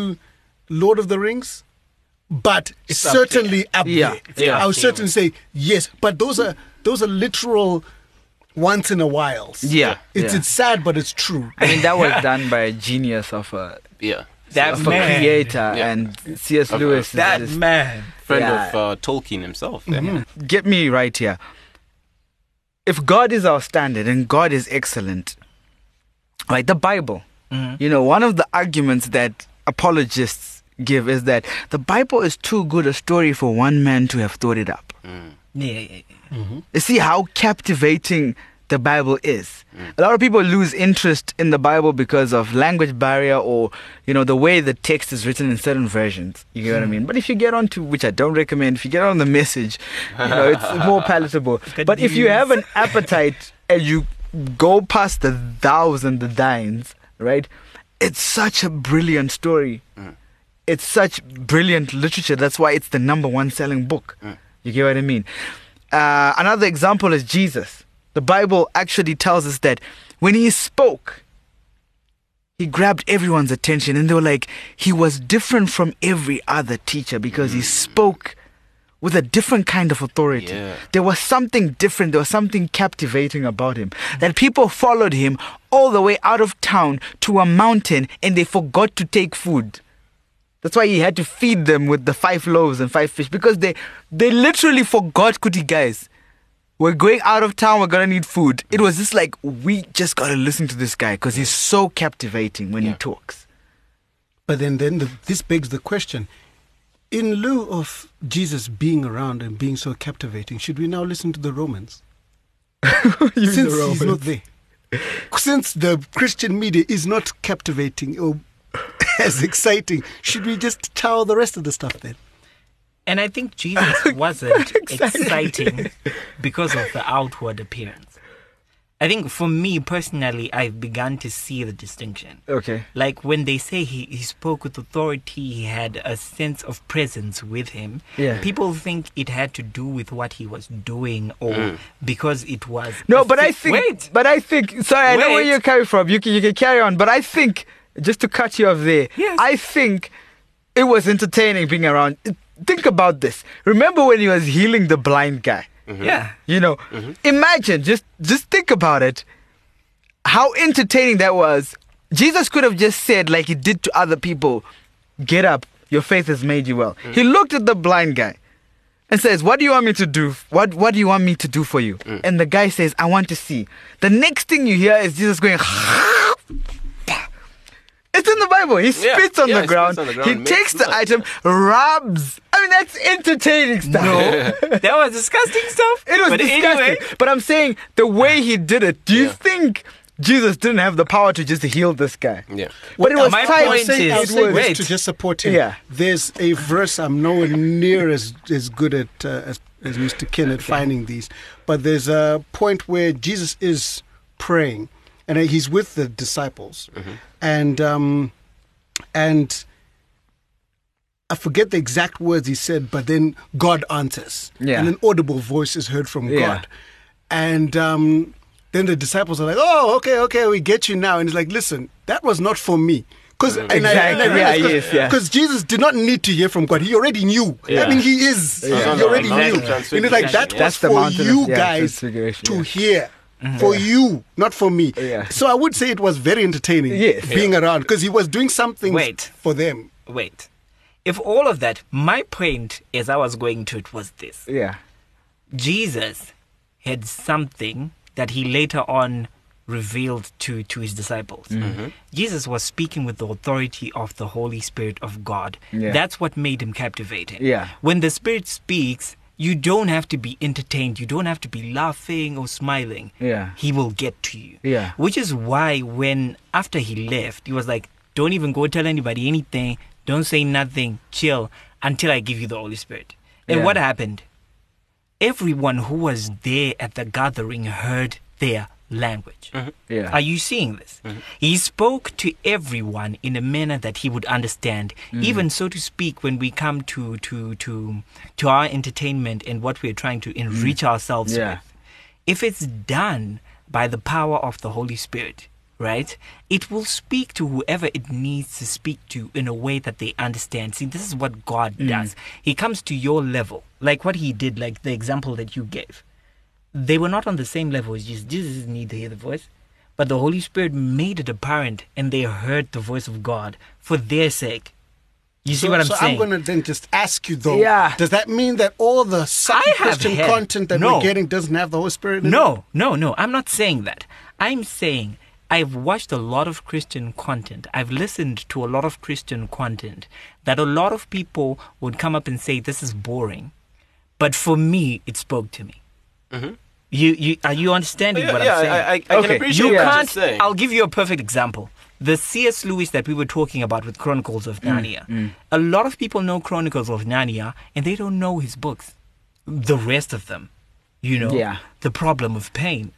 Lord of the Rings, but it's certainly up there. Up yeah. there. Yeah. I would yeah. certainly say yes. But those are those are literal once in a while. Yeah. It's yeah. it's sad, but it's true. I mean, that was done by a genius of a yeah. That so man. Creator yeah. and C S. Okay. Lewis. That is man. Friend yeah. of uh, Tolkien himself. Mm-hmm. Get me right here. If God is our standard and God is excellent, like the Bible, mm-hmm. you know, one of the arguments that apologists give is that the Bible is too good a story for one man to have thought it up. Mm. Yeah, yeah, yeah. Mm-hmm. You see how captivating the Bible is. Mm. A lot of people lose interest in the Bible because of language barrier or, you know, the way the text is written in certain versions. You get mm. what I mean? But if you get on to, which I don't recommend, if you get on the message, you know, it's more palatable. But if you have an appetite and you go past the thous and the thines, right? It's such a brilliant story. Mm. It's such brilliant literature. That's why it's the number one selling book. Mm. You get what I mean? Uh, another example is Jesus. The Bible actually tells us that when he spoke, he grabbed everyone's attention. And they were like, he was different from every other teacher because he spoke with a different kind of authority. Yeah. There was something different. There was something captivating about him. That people followed him all the way out of town to a mountain and they forgot to take food. That's why he had to feed them with the five loaves and five fish because they, they literally forgot, kuti guys. We're going out of town, we're going to need food. It was just like, we just got to listen to this guy because he's so captivating when yeah. he talks. But then, then the, this begs the question, in lieu of Jesus being around and being so captivating, should we now listen to the Romans? Since the Romans. He's not there. Since the Christian media is not captivating or as exciting. Should we just towel the rest of the stuff then? And I think Jesus wasn't exciting because of the outward appearance. I think for me personally, I've begun to see the distinction. Okay. Like when they say he, he spoke with authority, he had a sense of presence with him. Yeah. People think it had to do with what he was doing or mm. because it was... No, but th- I think... Wait. But I think... Sorry, Wait. I know where you're coming from. You can, you can carry on. But I think, just to cut you off there, yes. I think it was entertaining being around... It, think about this. Remember when he was healing the blind guy? Mm-hmm. Yeah. You know, mm-hmm. imagine, just just think about it, how entertaining that was. Jesus could have just said, like he did to other people, get up, your faith has made you well. Mm-hmm. He looked at the blind guy and says, what do you want me to do? What, what do you want me to do for you? Mm-hmm. And the guy says, I want to see. The next thing you hear is Jesus going... It's in the Bible. He spits, yeah, on, yeah, the ground. On the ground. He Makes takes the item, rubs. I mean, that's entertaining stuff. No, that was disgusting stuff. It was but disgusting. Anyway. But I'm saying the way he did it, do you yeah. think Jesus didn't have the power to just heal this guy? Yeah. But it was My time point saying, is, it was to just support him. Yeah. There's a verse, I'm nowhere near as, as good at uh, as, as Mister Ken at okay. finding these. But there's a point where Jesus is praying. And he's with the disciples, mm-hmm. and um, and I forget the exact words he said, but then God answers, yeah. and an audible voice is heard from yeah. God, and um, then the disciples are like, "Oh, okay, okay, we get you now." And he's like, "Listen, that was not for me." Because exactly. yeah, yes, yeah. Jesus did not need to hear from God. He already knew. Yeah. I mean, he is. Yeah. He already yeah. knew. Yeah. And it's like, that yeah. was for you of, yeah, guys to yeah. hear. Mm-hmm. For yeah. you, not for me. Yeah. So I would say it was very entertaining yes. being yeah. around because he was doing something Wait. for them. Wait. If all of that, my point as I was going to it was this. Yeah. Jesus had something that he later on revealed to, to his disciples. Mm-hmm. Jesus was speaking with the authority of the Holy Spirit of God. Yeah. That's what made him captivating. Yeah. When the Spirit speaks... You don't have to be entertained. You don't have to be laughing or smiling. Yeah. He will get to you. Yeah. Which is why when, after he left, he was like, don't even go tell anybody anything. Don't say nothing. Chill until I give you the Holy Spirit. And yeah. what happened? Everyone who was there at the gathering heard their language. Mm-hmm. Yeah. Are you seeing this? Mm-hmm. He spoke to everyone in a manner that he would understand. Mm-hmm. Even so to speak, when we come to to to to our entertainment and what we're trying to enrich mm-hmm. ourselves yeah. with, if it's done by the power of the Holy Spirit, right, it will speak to whoever it needs to speak to in a way that they understand. See, this is what God mm-hmm. does. He comes to your level, like what he did, like the example that you gave. They were not on the same level as Jesus. Jesus didn't need to hear the voice. But the Holy Spirit made it apparent and they heard the voice of God for their sake. You see so, what I'm so saying? So I'm going to then just ask you though, yeah. does that mean that all the sucky Christian had, content that no, we're getting doesn't have the Holy Spirit in no, it? No, no, no. I'm not saying that. I'm saying I've watched a lot of Christian content. I've listened to a lot of Christian content that a lot of people would come up and say, this is boring. But for me, it spoke to me. Mm-hmm. You, you, are you understanding yeah, what yeah, I'm saying? I, I, I okay. can appreciate you what can't, you're saying. I'll give you a perfect example. The C S Lewis that we were talking about with Chronicles of Narnia. Mm, mm. A lot of people know Chronicles of Narnia and they don't know his books. The rest of them, you know, yeah. The Problem of Pain.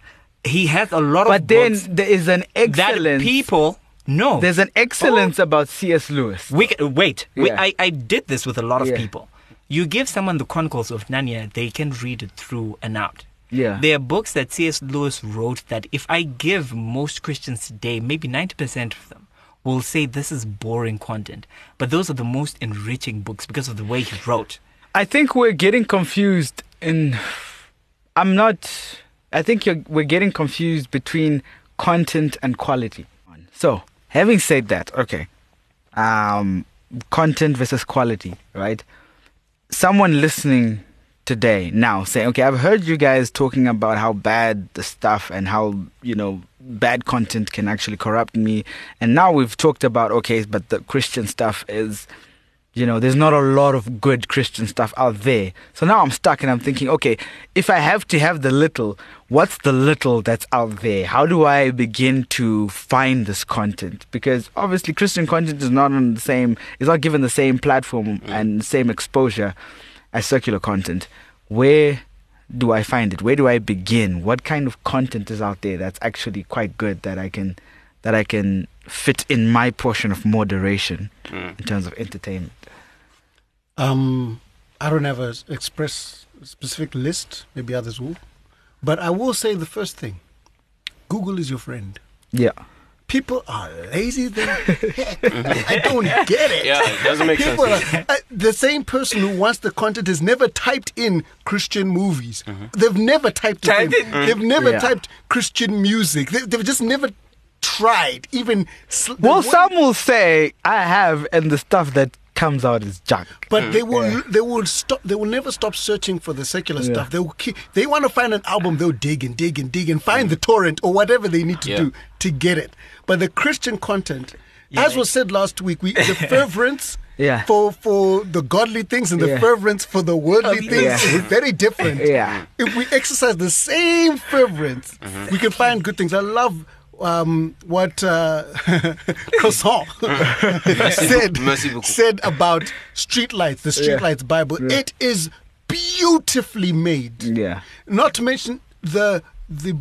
He has a lot but of books. But then there is an excellence. That people know. There's an excellence oh. about C S Lewis. We, wait, yeah. we, I, I did this with a lot of yeah. people. You give someone the Chronicles of Narnia, they can read it through and out. Yeah. There are books that C S Lewis wrote that if I give most Christians today, maybe ninety percent of them will say this is boring content. But those are the most enriching books because of the way he wrote. I think we're getting confused in... I'm not... I think you're, we're getting confused between content and quality. So, having said that, okay. Um, content versus quality, right? Someone listening... today now saying, okay, I've heard you guys talking about how bad the stuff and how, you know, bad content can actually corrupt me, and now we've talked about, okay, but the Christian stuff is You know, there's not a lot of good Christian stuff out there. So now I'm stuck and I'm thinking, okay, if I have to have the little, what's the little that's out there? How do I begin to find this content? Because obviously Christian content is not on the same, is not given the same platform and same exposure as secular content. Where do I find it? Where do I begin? What kind of content is out there that's actually quite good that I can, that I can fit in my portion of moderation mm. in terms of entertainment? Um, I don't have an express specific list. Maybe others will. But I will say the first thing. Google is your friend. Yeah. People are lazy than heck. I don't get it. Yeah, it doesn't make People sense. Are, uh, the same person who wants the content has never typed in Christian movies. Mm-hmm. They've never typed it in. Mm-hmm. They've never yeah. typed Christian music. They, they've just never... tried even sl- well some will say I have, and the stuff that comes out is junk, but mm, they will yeah. they will stop they will never stop searching for the secular yeah. stuff. They will keep, they want to find an album, they'll dig and dig and dig and find mm. the torrent or whatever they need to yeah. do to get it. But the Christian content, yeah. as was said last week, we the fervorance yeah. for for the godly things and the yeah. fervorance for the worldly things yeah. is very different. yeah. If we exercise the same fervorance, mm-hmm. we can find good things. I love Um, what uh, Croissant said, said about Streetlights, the Streetlights yeah. Bible. Yeah. It is beautifully made. Yeah. Not to mention the the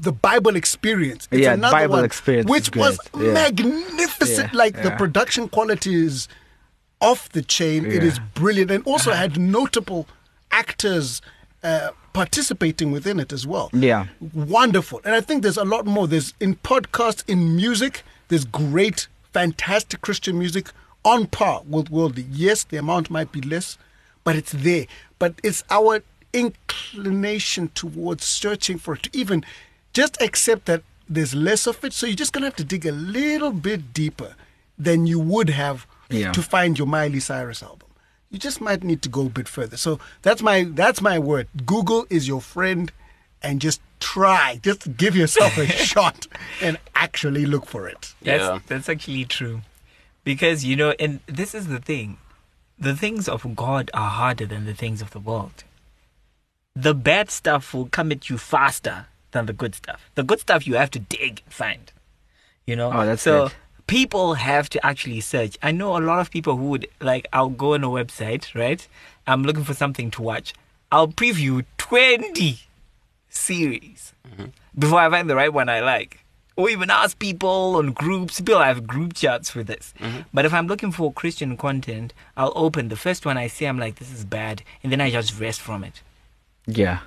the Bible Experience. It's yeah, another Bible one, Experience, which was yeah. magnificent. Yeah. Like yeah. the production quality is off the chain. Yeah. It is brilliant, and also had notable actors. Uh, participating within it as well. Yeah. Wonderful. And I think there's a lot more. There's in podcasts, in music, there's great, fantastic Christian music on par with worldly. Yes, the amount might be less, but it's there. But it's our inclination towards searching for it, to even just accept that there's less of it. So you're just going to have to dig a little bit deeper than you would have yeah. to find your Miley Cyrus album. You just might need to go a bit further. So that's my that's my word. Google is your friend, and just try. Just give yourself a shot and actually look for it. That's, yeah. that's actually true. Because, you know, and this is the thing. The things of God are harder than the things of the world. The bad stuff will come at you faster than the good stuff. The good stuff you have to dig and find. You know? Oh, that's so. Good. People have to actually search. I know a lot of people who would, like, I'll go on a website, right? I'm looking for something to watch. I'll preview twenty series mm-hmm. before I find the right one I like. Or even ask people on groups. People have group chats for this. Mm-hmm. But if I'm looking for Christian content, I'll open the first one I see. I'm like, this is bad. And then I just rest from it. Yeah.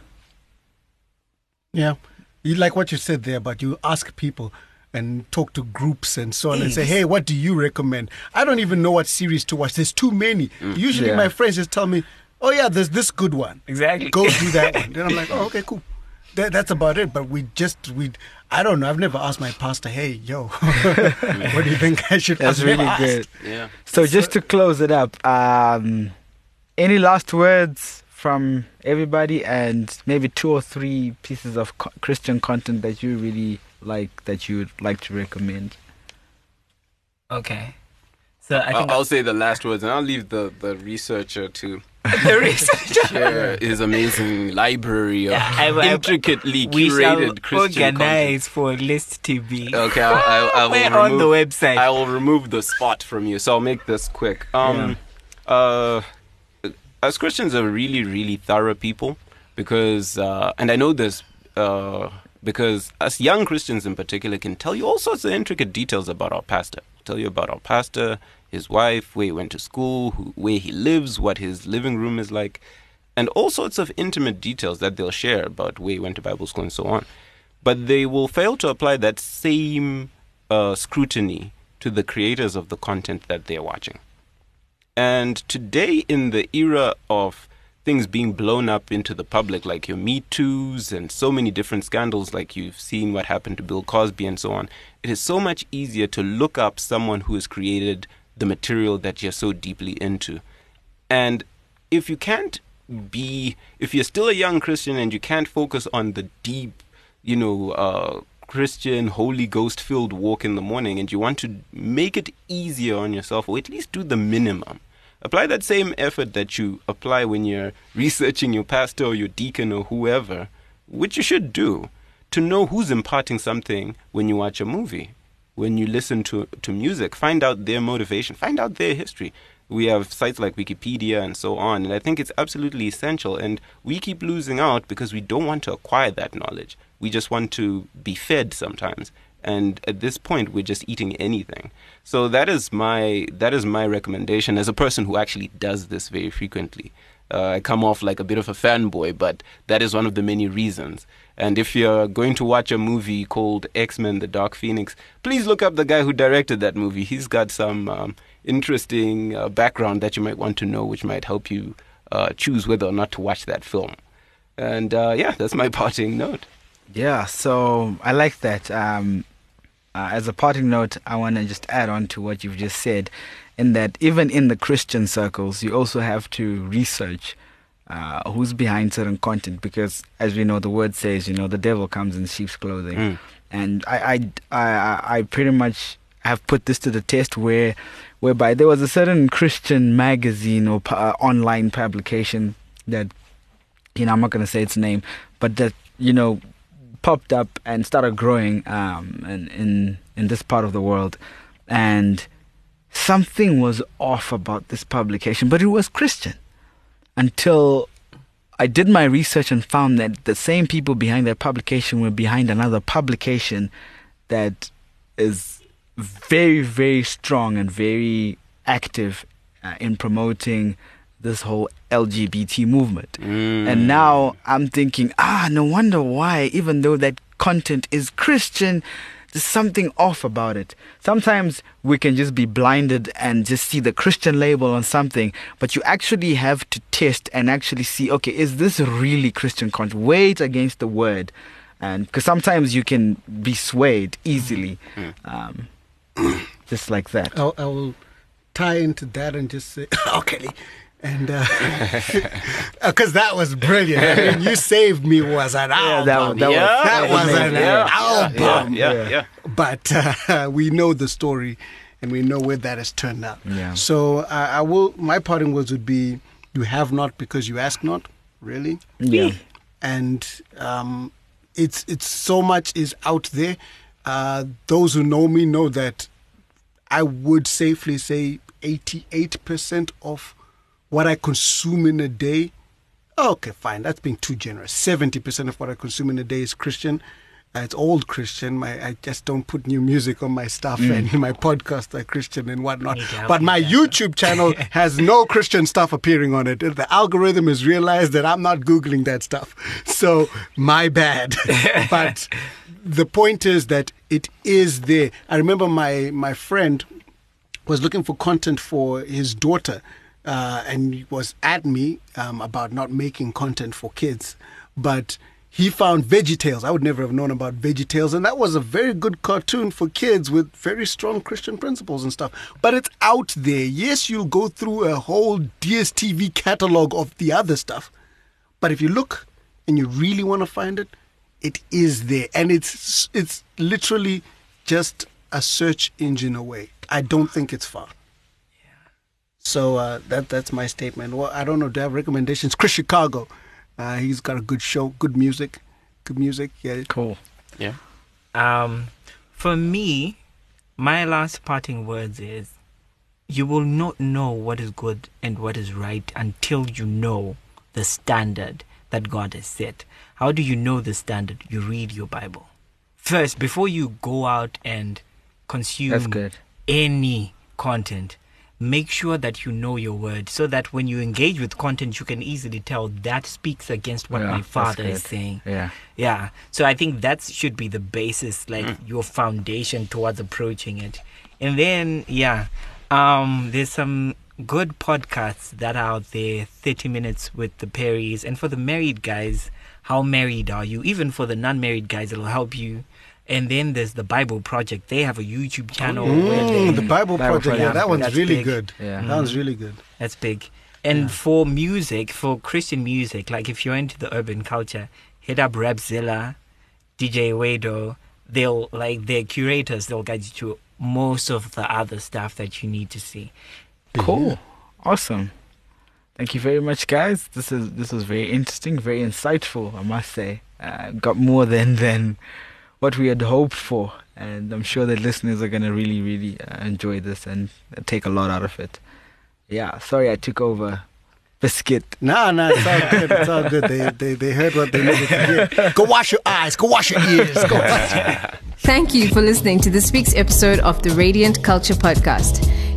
Yeah. You like what you said there, but you ask people. And talk to groups and so on, and say, hey, what do you recommend? I don't even know what series to watch. There's too many. Mm, Usually yeah. my friends just tell me, oh, yeah, there's this good one. Exactly. Go do that one. Then I'm like, oh, okay, cool. That, that's about it. But we just, we, I don't know. I've never asked my pastor, hey, yo, what do you think I should that's ask? That's really asked. Good. Yeah. So, so just to close it up, um, any last words from everybody, and maybe two or three pieces of co- Christian content that you really... like that you would like to recommend? Okay, so I think I'll, I'll say the last words, and I'll leave the, the researcher to the researcher share his amazing library of yeah, intricately we curated Christian organize content. For list T V. Okay, I'll, I'll, I will remove, on the website. I will remove the spot from you, so I'll make this quick. Um, yeah. uh, as Christians are really, really thorough people, because uh, and I know this. Uh, Because us young Christians in particular can tell you all sorts of intricate details about our pastor. Tell you about our pastor, his wife, where he went to school, who, where he lives, what his living room is like, and all sorts of intimate details that they'll share about where he went to Bible school and so on. But they will fail to apply that same uh, scrutiny to the creators of the content that they're watching. And today, in the era of things being blown up into the public, like your Me Too's and so many different scandals, like you've seen what happened to Bill Cosby and so on, it is so much easier to look up someone who has created the material that you're so deeply into. And if you can't be, if you're still a young Christian and you can't focus on the deep, you know, uh, Christian, Holy Ghost-filled walk in the morning, and you want to make it easier on yourself, or at least do the minimum, Apply that same effort that you apply when you're researching your pastor or your deacon or whoever, which you should do, to know who's imparting something when you watch a movie, when you listen to, to music. Find out their motivation. Find out their history. We have sites like Wikipedia and so on, and I think it's absolutely essential. And we keep losing out because we don't want to acquire that knowledge. We just want to be fed sometimes. And at this point, we're just eating anything. So that is my that is my recommendation as a person who actually does this very frequently. Uh, I come off like a bit of a fanboy, but that is one of the many reasons. And if you're going to watch a movie called X-Men: The Dark Phoenix, please look up the guy who directed that movie. He's got some um, interesting uh, background that you might want to know, which might help you uh, choose whether or not to watch that film. And uh, yeah, that's my parting note. Yeah, so I like that. Um, uh, as a parting note, I want to just add on to what you've just said, in that even in the Christian circles, you also have to research uh, who's behind certain content, because as we know, the word says, you know, the devil comes in sheep's clothing. Mm. And I, I, I, I pretty much have put this to the test where, whereby there was a certain Christian magazine or uh, online publication that, you know, I'm not going to say its name, but that, you know, popped up and started growing um, in, in, in this part of the world. And something was off about this publication, but it was Christian, until I did my research and found that the same people behind that publication were behind another publication that is very, very strong and very active uh, in promoting this whole L G B T movement. Mm. And now I'm thinking, ah, no wonder why, even though that content is Christian, there's something off about it. Sometimes we can just be blinded and just see the Christian label on something, but you actually have to test and actually see, okay, is this really Christian content? Weigh it against the word. And because sometimes you can be swayed easily, um, just like that. I'll, I'll tie into that and just say, okay. And because uh, that was brilliant. I mean, You Saved Me was an album. Yeah, that, that yeah, was, that was an yeah, album. Yeah, yeah, yeah. But uh, we know the story, and we know where that has turned up. Yeah. So uh, I will. My parting words would be: you have not because you ask not. Really. Yeah. And um, it's it's so much is out there. Uh, those who know me know that I would safely say eighty-eight percent of what I consume in a day, okay, fine, that's being too generous. seventy percent of what I consume in a day is Christian. Uh, it's old Christian. My, I just don't put new music on my stuff, mm. and my podcasts are Christian and whatnot. But my YouTube channel has no Christian stuff appearing on it. The algorithm has realized that I'm not Googling that stuff. So my bad. But the point is that it is there. I remember my, my friend was looking for content for his daughter, Uh, and he was at me um, about not making content for kids. But he found VeggieTales. I would never have known about VeggieTales. And that was a very good cartoon for kids with very strong Christian principles and stuff. But it's out there. Yes, you'll go through a whole D S T V catalog of the other stuff. But if you look and you really want to find it, it is there. And it's it's literally just a search engine away. I don't think it's far. So uh, that that's my statement. Well, I don't know. Do I have recommendations? Chris Chicago, uh, he's got a good show, good music, good music. Yeah, cool. Yeah. Um, for me, my last parting words is: you will not know what is good and what is right until you know the standard that God has set. How do you know the standard? You read your Bible first before you go out and consume that's good. any content. Make sure that you know your word, so that when you engage with content, you can easily tell that speaks against what yeah, my father is saying. Yeah, yeah. So I think that should be the basis, like mm. your foundation towards approaching it. And then, yeah, um, there's some good podcasts that are out there. thirty minutes with the Perrys, and for the married guys, How Married Are You? Even for the non-married guys, it'll help you. And then there's the Bible Project. They have a YouTube channel. Mm, where they, the Bible, Bible Project, Project. Yeah, that one's really big. good. Yeah. Mm. That one's really good. That's big. And yeah. for music, for Christian music, like if you're into the urban culture, hit up Rapzilla, D J Wado. They'll like their curators. They'll guide you to most of the other stuff that you need to see. Cool. Yeah. Awesome. Thank you very much, guys. This is this was very interesting, very insightful, I must say. Uh, got more than than what we had hoped for, and I'm sure that listeners are going to really, really uh, enjoy this and take a lot out of it. Yeah, sorry I took over. Biscuit. No, no, it's all good. It's all good. They, they, they heard what they needed to hear. Go wash your eyes. Go wash your ears. Go wash your ears. Thank you for listening to this week's episode of the Radiant Culture Podcast.